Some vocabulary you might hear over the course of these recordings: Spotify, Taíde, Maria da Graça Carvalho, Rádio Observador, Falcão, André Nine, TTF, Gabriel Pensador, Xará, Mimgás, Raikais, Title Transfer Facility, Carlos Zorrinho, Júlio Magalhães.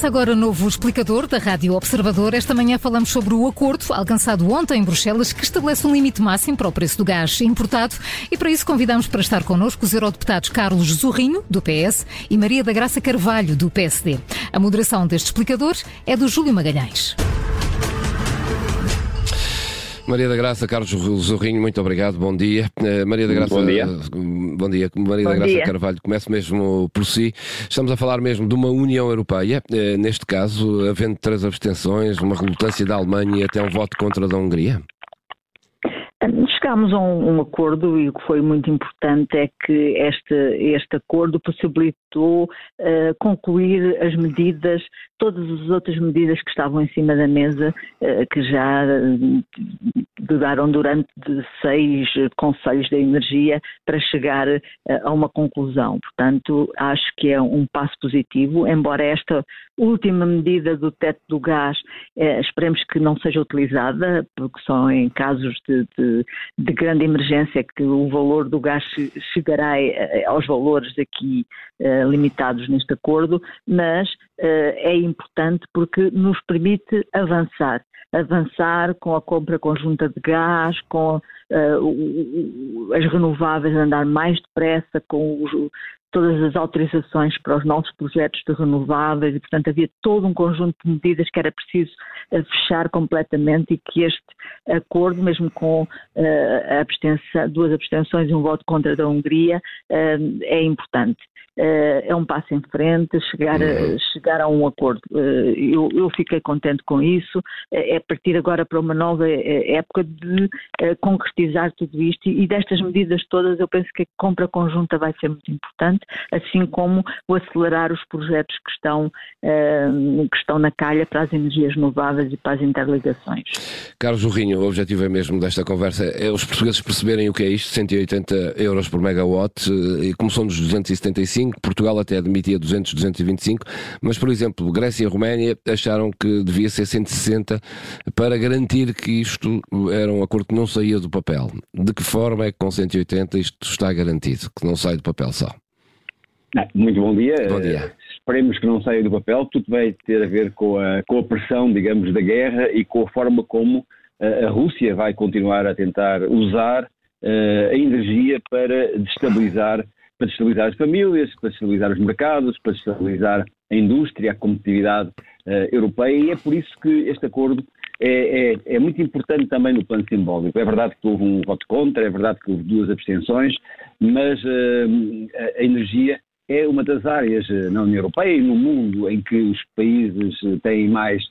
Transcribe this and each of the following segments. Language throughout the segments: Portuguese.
Começa agora o novo explicador da Rádio Observador. Esta manhã falamos sobre o acordo alcançado ontem em Bruxelas que estabelece um limite máximo para o preço do gás importado e para isso convidamos para estar connosco os eurodeputados Carlos Zorrinho, do PS, e Maria da Graça Carvalho, do PSD. A moderação deste explicador é do Júlio Magalhães. Maria da Graça, Carlos Zorrinho, muito obrigado, bom dia. Maria da Graça, bom dia. Maria da Graça Carvalho, começo mesmo por si. Estamos a falar mesmo de uma União Europeia, neste caso, havendo três abstenções, uma relutância da Alemanha e até um voto contra a da Hungria. Chegámos a um acordo e o que foi muito importante é que este acordo possibilitou concluir as medidas, todas as outras medidas que estavam em cima da mesa, que já duraram durante 6 conselhos da energia para chegar a uma conclusão. Portanto, acho que é um passo positivo, embora esta última medida do teto do gás esperemos que não seja utilizada, porque só em casos de grande emergência que o valor do gás chegará aos valores aqui limitados neste acordo, mas é importante porque nos permite avançar com a compra conjunta de gás, com as renováveis andar mais depressa, com todas as autorizações para os nossos projetos de renováveis e, portanto, havia todo um conjunto de medidas que era preciso fechar completamente e que este acordo, mesmo com duas abstenções e um voto contra da Hungria, é importante. É um passo em frente, chegar a um acordo. Eu fiquei contente com isso. É partir agora para uma nova época de concretizar tudo isto e destas medidas todas eu penso que a compra conjunta vai ser muito importante, assim como o acelerar os projetos que estão na calha para as energias renováveis e para as interligações. Carlos Zorrinho, o objetivo é mesmo desta conversa é os portugueses perceberem o que é isto, 180 euros por megawatt, e começou nos 275, Portugal até admitia 200, 225, mas, por exemplo, Grécia e Roménia acharam que devia ser 160 para garantir que isto era um acordo que não saía do papel. De que forma é que com 180 isto está garantido, que não sai do papel só? Muito bom dia. Bom dia. Esperemos que não saia do papel. Tudo vai ter a ver com a pressão, digamos, da guerra e com a forma como a Rússia vai continuar a tentar usar a energia para destabilizar as famílias, para destabilizar os mercados, para destabilizar a indústria, a competitividade europeia, e é por isso que este acordo é muito importante também no plano simbólico. É verdade que houve um voto contra, é verdade que houve 2 abstenções, mas a energia é uma das áreas na União Europeia e no mundo em que os países têm mais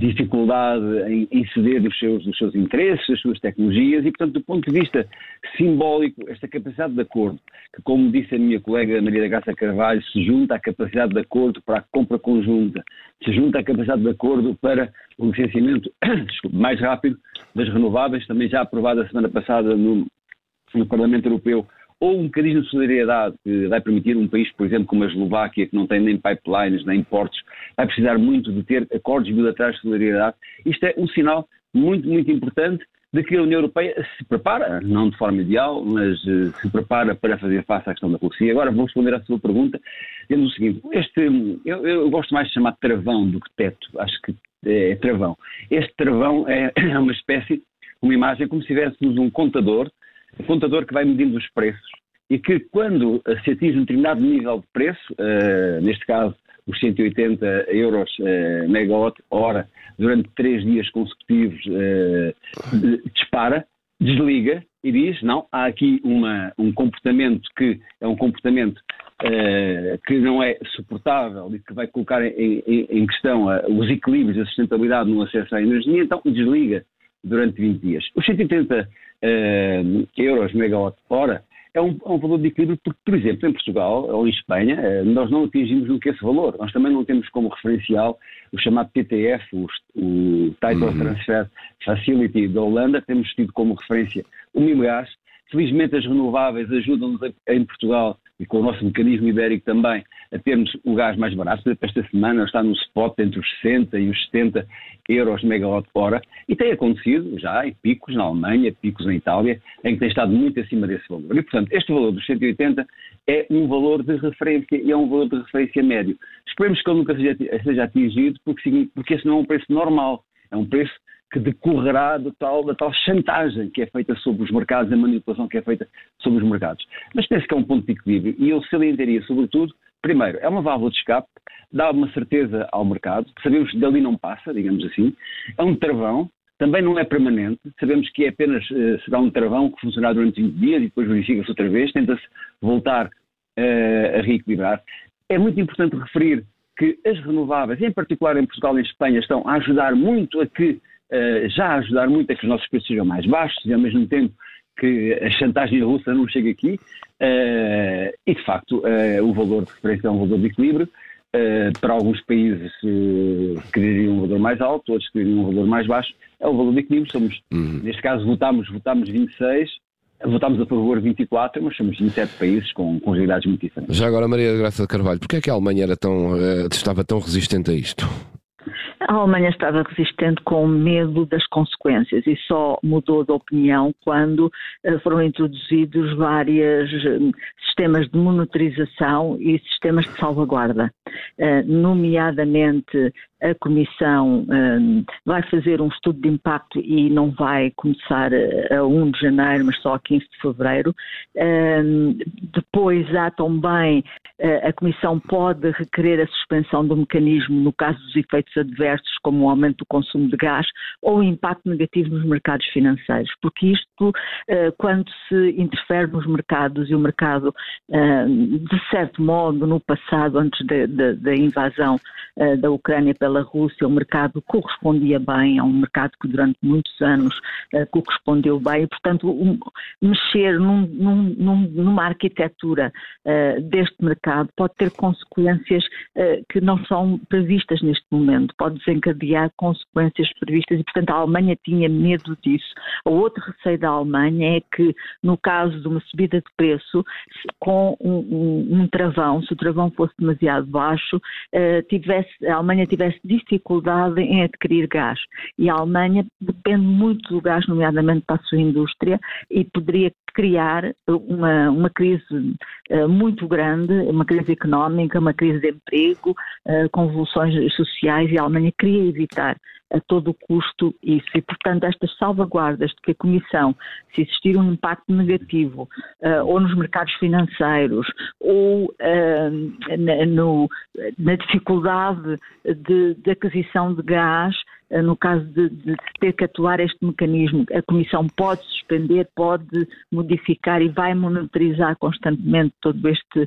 dificuldade em ceder dos seus interesses, das suas tecnologias e, portanto, do ponto de vista simbólico, esta capacidade de acordo, que, como disse a minha colega Maria da Graça Carvalho, se junta à capacidade de acordo para a compra conjunta, se junta à capacidade de acordo para o licenciamento mais rápido das renováveis, também já aprovado a semana passada no Parlamento Europeu, ou um mecanismo de solidariedade que vai permitir um país, por exemplo, como a Eslováquia, que não tem nem pipelines, nem portos, vai precisar muito de ter acordos bilaterais de solidariedade. Isto é um sinal muito, muito importante de que a União Europeia se prepara, não de forma ideal, mas se prepara para fazer face à questão da Rússia. E agora vou responder à sua pergunta, dizendo o seguinte, eu gosto mais de chamar de travão do que teto, acho que é travão. Este travão é uma espécie, uma imagem, como se tivéssemos um contador que vai medindo os preços e que quando se atinge um determinado nível de preço, neste caso os 180 euros megawatt-hora, durante 3 dias consecutivos, dispara, desliga e diz, não, há aqui um comportamento que é um comportamento que não é suportável e que vai colocar em questão os equilíbrios, a sustentabilidade no acesso à energia, então desliga durante 20 dias. Os 180 euros megawatt-hora é um valor de equilíbrio porque, por exemplo, em Portugal ou em Espanha, nós não atingimos nunca esse valor. Nós também não temos como referencial o chamado TTF, o Title Transfer Facility da Holanda, temos tido como referência o Mimgás. Felizmente as renováveis ajudam-nos em Portugal e com o nosso mecanismo ibérico também, a termos o gás mais barato. Por exemplo, esta semana está no spot entre os 60 e os 70 euros megawatt-hora, e tem acontecido já em picos na Alemanha, picos na Itália, em que tem estado muito acima desse valor. E, portanto, este valor dos 180 é um valor de referência e é um valor de referência médio. Esperemos que ele nunca seja atingido, porque esse não é um preço normal, é um preço que decorrerá da tal chantagem que é feita sobre os mercados, a manipulação que é feita sobre os mercados. Mas penso que é um ponto de equilíbrio e eu salientaria, sobretudo, primeiro, é uma válvula de escape, dá uma certeza ao mercado, sabemos que dali não passa, digamos assim, é um travão, também não é permanente, sabemos que é apenas, será um travão que funcionará durante 20 dias e depois verifica-se outra vez, tenta-se voltar a reequilibrar. É muito importante referir que as renováveis, em particular em Portugal e em Espanha, estão a ajudar muito a que os nossos preços sejam mais baixos e ao mesmo tempo que a chantagem russa não chegue aqui e de facto o valor de referência é um valor de equilíbrio, para alguns países quereriam um valor mais alto, outros quereriam um valor mais baixo, é um valor de equilíbrio, somos, neste caso votámos 26, votámos a favor 24, mas somos 27 países com realidades muito diferentes. Já agora, Maria da Graça Carvalho, porquê é que a Alemanha estava tão resistente a isto? A Alemanha estava resistente com medo das consequências e só mudou de opinião quando foram introduzidos vários sistemas de monitorização e sistemas de salvaguarda. Nomeadamente, a Comissão vai fazer um estudo de impacto e não vai começar a 1 de janeiro, mas só a 15 de fevereiro. Depois há também, a Comissão pode requerer a suspensão do mecanismo no caso dos efeitos adversos, como o aumento do consumo de gás ou o impacto negativo nos mercados financeiros, porque isto, quando se interfere nos mercados, e o mercado, de certo modo, no passado, antes da invasão da Ucrânia pela Rússia, o mercado correspondia bem, é um mercado que durante muitos anos correspondeu bem, e portanto mexer numa arquitetura deste mercado pode ter consequências que não são previstas neste momento, pode desencadear consequências previstas e portanto a Alemanha tinha medo disso. O outro receio da Alemanha é que no caso de uma subida de preço com um travão, se o travão fosse demasiado baixo, a Alemanha tivesse dificuldade em adquirir gás. E a Alemanha depende muito do gás, nomeadamente para a sua indústria, e poderia criar uma crise muito grande, uma crise económica, uma crise de emprego, convulsões sociais, e a Alemanha queria evitar a todo custo isso. E, portanto, estas salvaguardas de que a Comissão, se existir um impacto negativo, ou nos mercados financeiros, ou na dificuldade de aquisição de gás, no caso de ter que atuar este mecanismo, a Comissão pode suspender, pode modificar e vai monitorizar constantemente todo este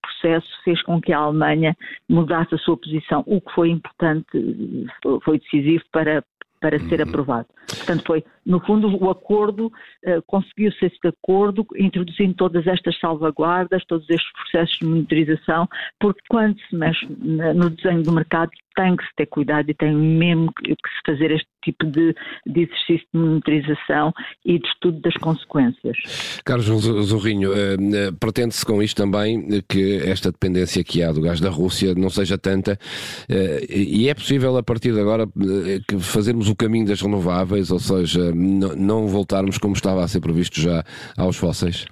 processo, fez com que a Alemanha mudasse a sua posição, o que foi importante, foi decisivo para ser aprovado. Portanto, foi, no fundo, o acordo, conseguiu-se esse acordo, introduzindo todas estas salvaguardas, todos estes processos de monitorização, porque quando se mexe no desenho do mercado tem que se ter cuidado e tem mesmo que se fazer este tipo de exercício de monitorização e de estudo das consequências. Carlos Zorrinho, pretende-se com isto também que esta dependência que há do gás da Rússia não seja tanta, e é possível a partir de agora que fazermos o caminho das renováveis, ou seja, não voltarmos como estava a ser previsto já aos fósseis?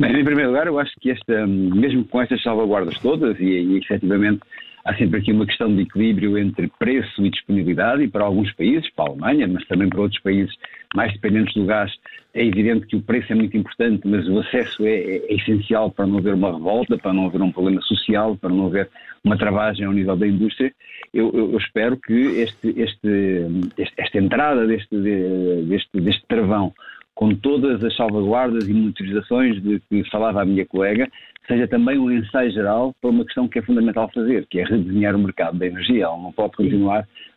Bem, em primeiro lugar, eu acho que mesmo com estas salvaguardas todas, e efetivamente há sempre aqui uma questão de equilíbrio entre preço e disponibilidade, e para alguns países, para a Alemanha, mas também para outros países mais dependentes do gás, é evidente que o preço é muito importante, mas o acesso é essencial para não haver uma revolta, para não haver um problema social, para não haver uma travagem ao nível da indústria. Eu espero que esta entrada deste travão, com todas as salvaguardas e monitorizações de que falava a minha colega, seja também um ensaio geral para uma questão que é fundamental fazer, que é redesenhar o mercado da energia. O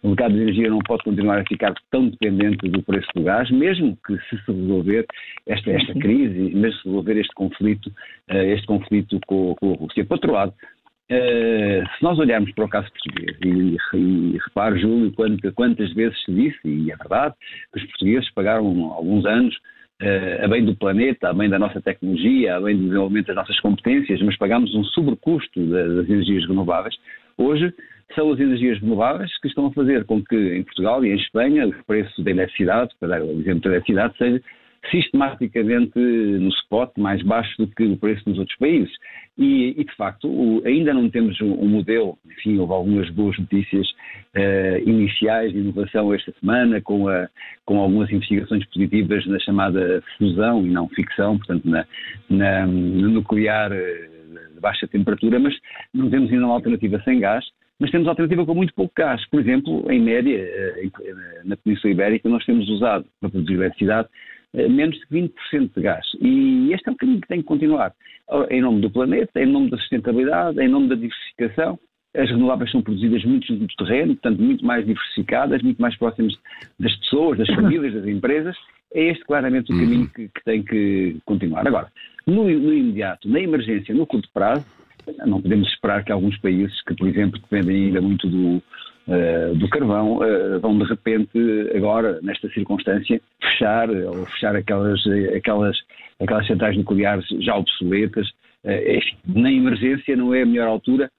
mercado da energia não pode continuar a ficar tão dependente do preço do gás, mesmo que se resolver esta crise, mesmo se resolver este conflito com a Rússia. Por outro lado, se nós olharmos para o caso português, e repare, Júlio, quantas vezes se disse, e é verdade, que os portugueses pagaram há alguns anos a bem do planeta, a bem da nossa tecnologia, a bem do desenvolvimento das nossas competências, mas pagamos um sobrecusto das energias renováveis. Hoje são as energias renováveis que estão a fazer com que em Portugal e em Espanha o preço da eletricidade, para o exemplo da eletricidade, seja sistematicamente no spot mais baixo do que o preço nos outros países. E de facto, ainda não temos um modelo. Enfim, houve algumas boas notícias iniciais de inovação esta semana, com algumas investigações positivas na chamada fusão e não ficção, portanto no nuclear de baixa temperatura, mas não temos ainda uma alternativa sem gás. Mas temos alternativa com muito pouco gás. Por exemplo, em média, na Península Ibérica, nós temos usado para produzir eletricidade menos de 20% de gás. E este é um caminho que tem que continuar. Em nome do planeta, em nome da sustentabilidade, em nome da diversificação, as renováveis são produzidas muito no terreno, portanto muito mais diversificadas, muito mais próximas das pessoas, das famílias, das empresas. É este claramente o caminho que tem que continuar. Agora, no imediato, na emergência, no curto prazo, não podemos esperar que alguns países que, por exemplo, dependem ainda muito do carvão, vão de repente, agora, nesta circunstância, fechar aquelas centrais nucleares já obsoletas. Na emergência não é a melhor altura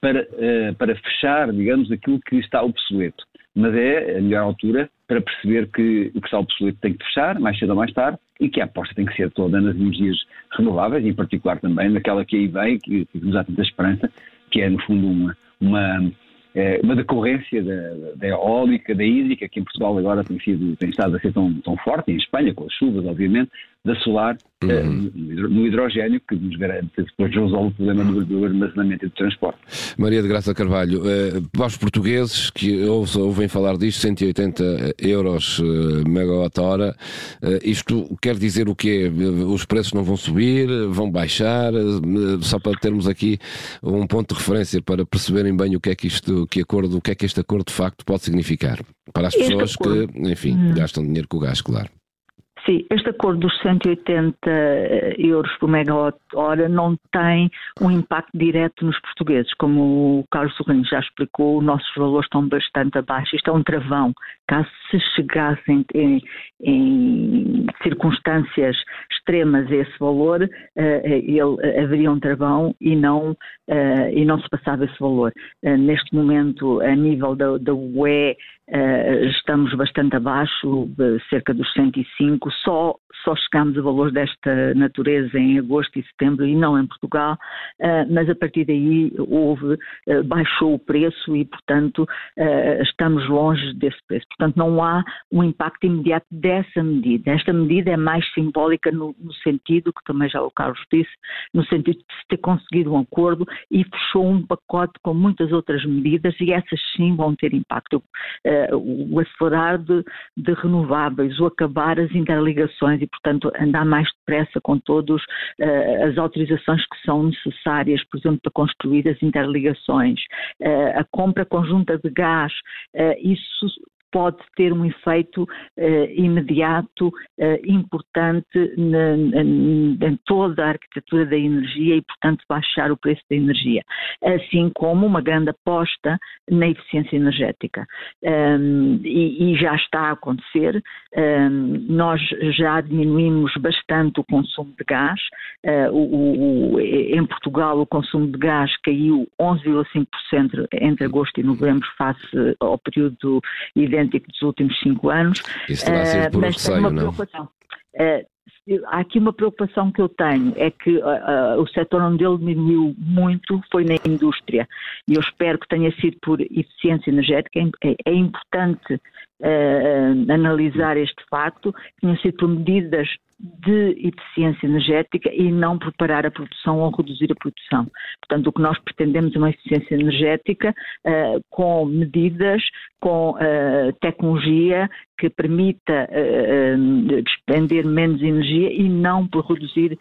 para fechar, digamos, aquilo que está obsoleto, mas é a melhor altura para perceber que o que está obsoleto tem que fechar, mais cedo ou mais tarde, e que a aposta tem que ser toda nas energias renováveis, em particular também naquela que aí vem, que nos dá tanta esperança, que é, no fundo, uma decorrência da eólica, da hídrica, que em Portugal agora tem estado a ser tão forte, em Espanha, com as chuvas, obviamente, da solar, no hidrogênio, que nos garante, depois resolve o problema do armazenamento e do transporte. Maria da Graça Carvalho, para os portugueses que ouvem falar disto, 180 euros megawatt-hora, isto quer dizer o quê? Os preços não vão subir, vão baixar? Só para termos aqui um ponto de referência para perceberem bem o que é que este acordo de facto pode significar para as pessoas que, enfim, gastam dinheiro com o gás, claro. Sim, este acordo dos 180 euros por megawatt-hora não tem um impacto direto nos portugueses. Como o Carlos Zorrinho já explicou, os nossos valores estão bastante abaixo. Isto é um travão. Caso se chegassem em circunstâncias extremas a esse valor, haveria um travão e não se passava esse valor. Neste momento, a nível da UE, estamos bastante abaixo, cerca dos 105, só chegamos a valores desta natureza em agosto e setembro e não em Portugal, mas a partir daí baixou o preço e, portanto, estamos longe desse preço. Portanto, não há um impacto imediato dessa medida. Esta medida é mais simbólica no sentido, que também já o Carlos disse, no sentido de se ter conseguido um acordo e fechou um pacote com muitas outras medidas e essas sim vão ter impacto. O acelerar de renováveis, o acabar as interligações e, portanto, andar mais depressa com todas as autorizações que são necessárias, por exemplo, para construir as interligações, a compra conjunta de gás, isso pode ter um efeito imediato, importante em toda a arquitetura da energia e, portanto, baixar o preço da energia, assim como uma grande aposta na eficiência energética. E já está a acontecer. Nós já diminuímos bastante o consumo de gás. Em Portugal, o consumo de gás caiu 11,5% entre agosto e novembro face ao período idêntico dos últimos 5 anos. Isso terá sido por receio, não? Há aqui uma preocupação que eu tenho, é que o setor onde ele diminuiu muito foi na indústria e eu espero que tenha sido por eficiência energética. É importante analisar este facto, que tenha sido por medidas de eficiência energética e não por parar a produção ou reduzir a produção. Portanto, o que nós pretendemos é uma eficiência energética com medidas, com tecnologia que permita despender menos energia e não por reduzir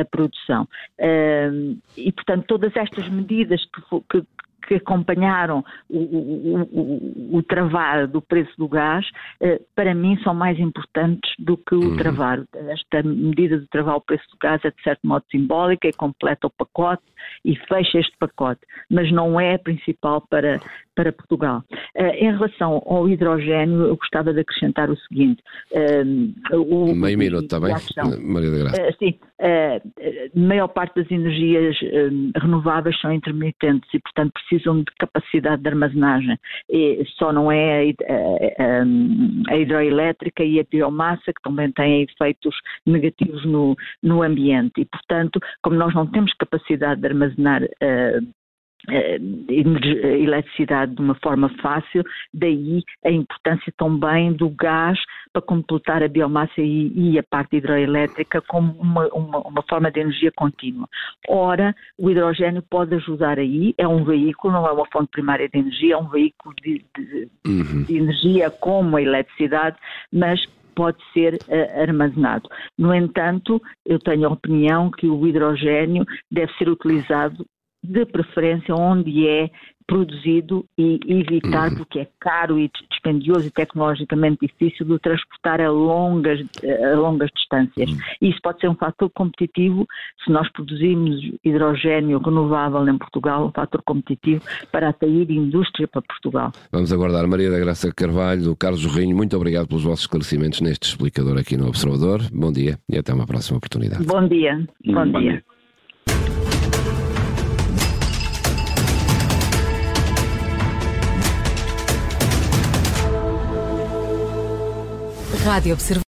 a produção. E, portanto, todas estas medidas que que acompanharam o travar do preço do gás, para mim são mais importantes do que o travar. Esta medida de travar o preço do gás é de certo modo simbólica e completa o pacote e fecha este pacote, mas não é a principal para Portugal. Em relação ao hidrogénio, eu gostava de acrescentar o seguinte. Meio minuto, está bem, Maria da Graça? Sim, a maior parte das energias renováveis são intermitentes e, portanto, precisam de capacidade de armazenagem. E só não é a hidroelétrica e a biomassa, que também têm efeitos negativos no ambiente. E, portanto, como nós não temos capacidade de armazenar eletricidade de uma forma fácil, daí a importância também do gás para completar a biomassa e a parte hidroelétrica como uma forma de energia contínua. Ora, o hidrogénio pode ajudar aí, é um veículo, não é uma fonte primária de energia, é um veículo de energia como a eletricidade, mas pode ser armazenado. No entanto, eu tenho a opinião que o hidrogénio deve ser utilizado de preferência onde é produzido e evitar, porque é caro e dispendioso e tecnologicamente difícil de transportar a longas distâncias. Isso pode ser um fator competitivo, se nós produzirmos hidrogénio renovável em Portugal, um fator competitivo para atrair indústria para Portugal. Vamos aguardar. Maria da Graça Carvalho, Carlos Zorrinho, muito obrigado pelos vossos esclarecimentos neste explicador aqui no Observador. Bom dia e até uma próxima oportunidade. Bom dia. Bom dia. Rádio Observador.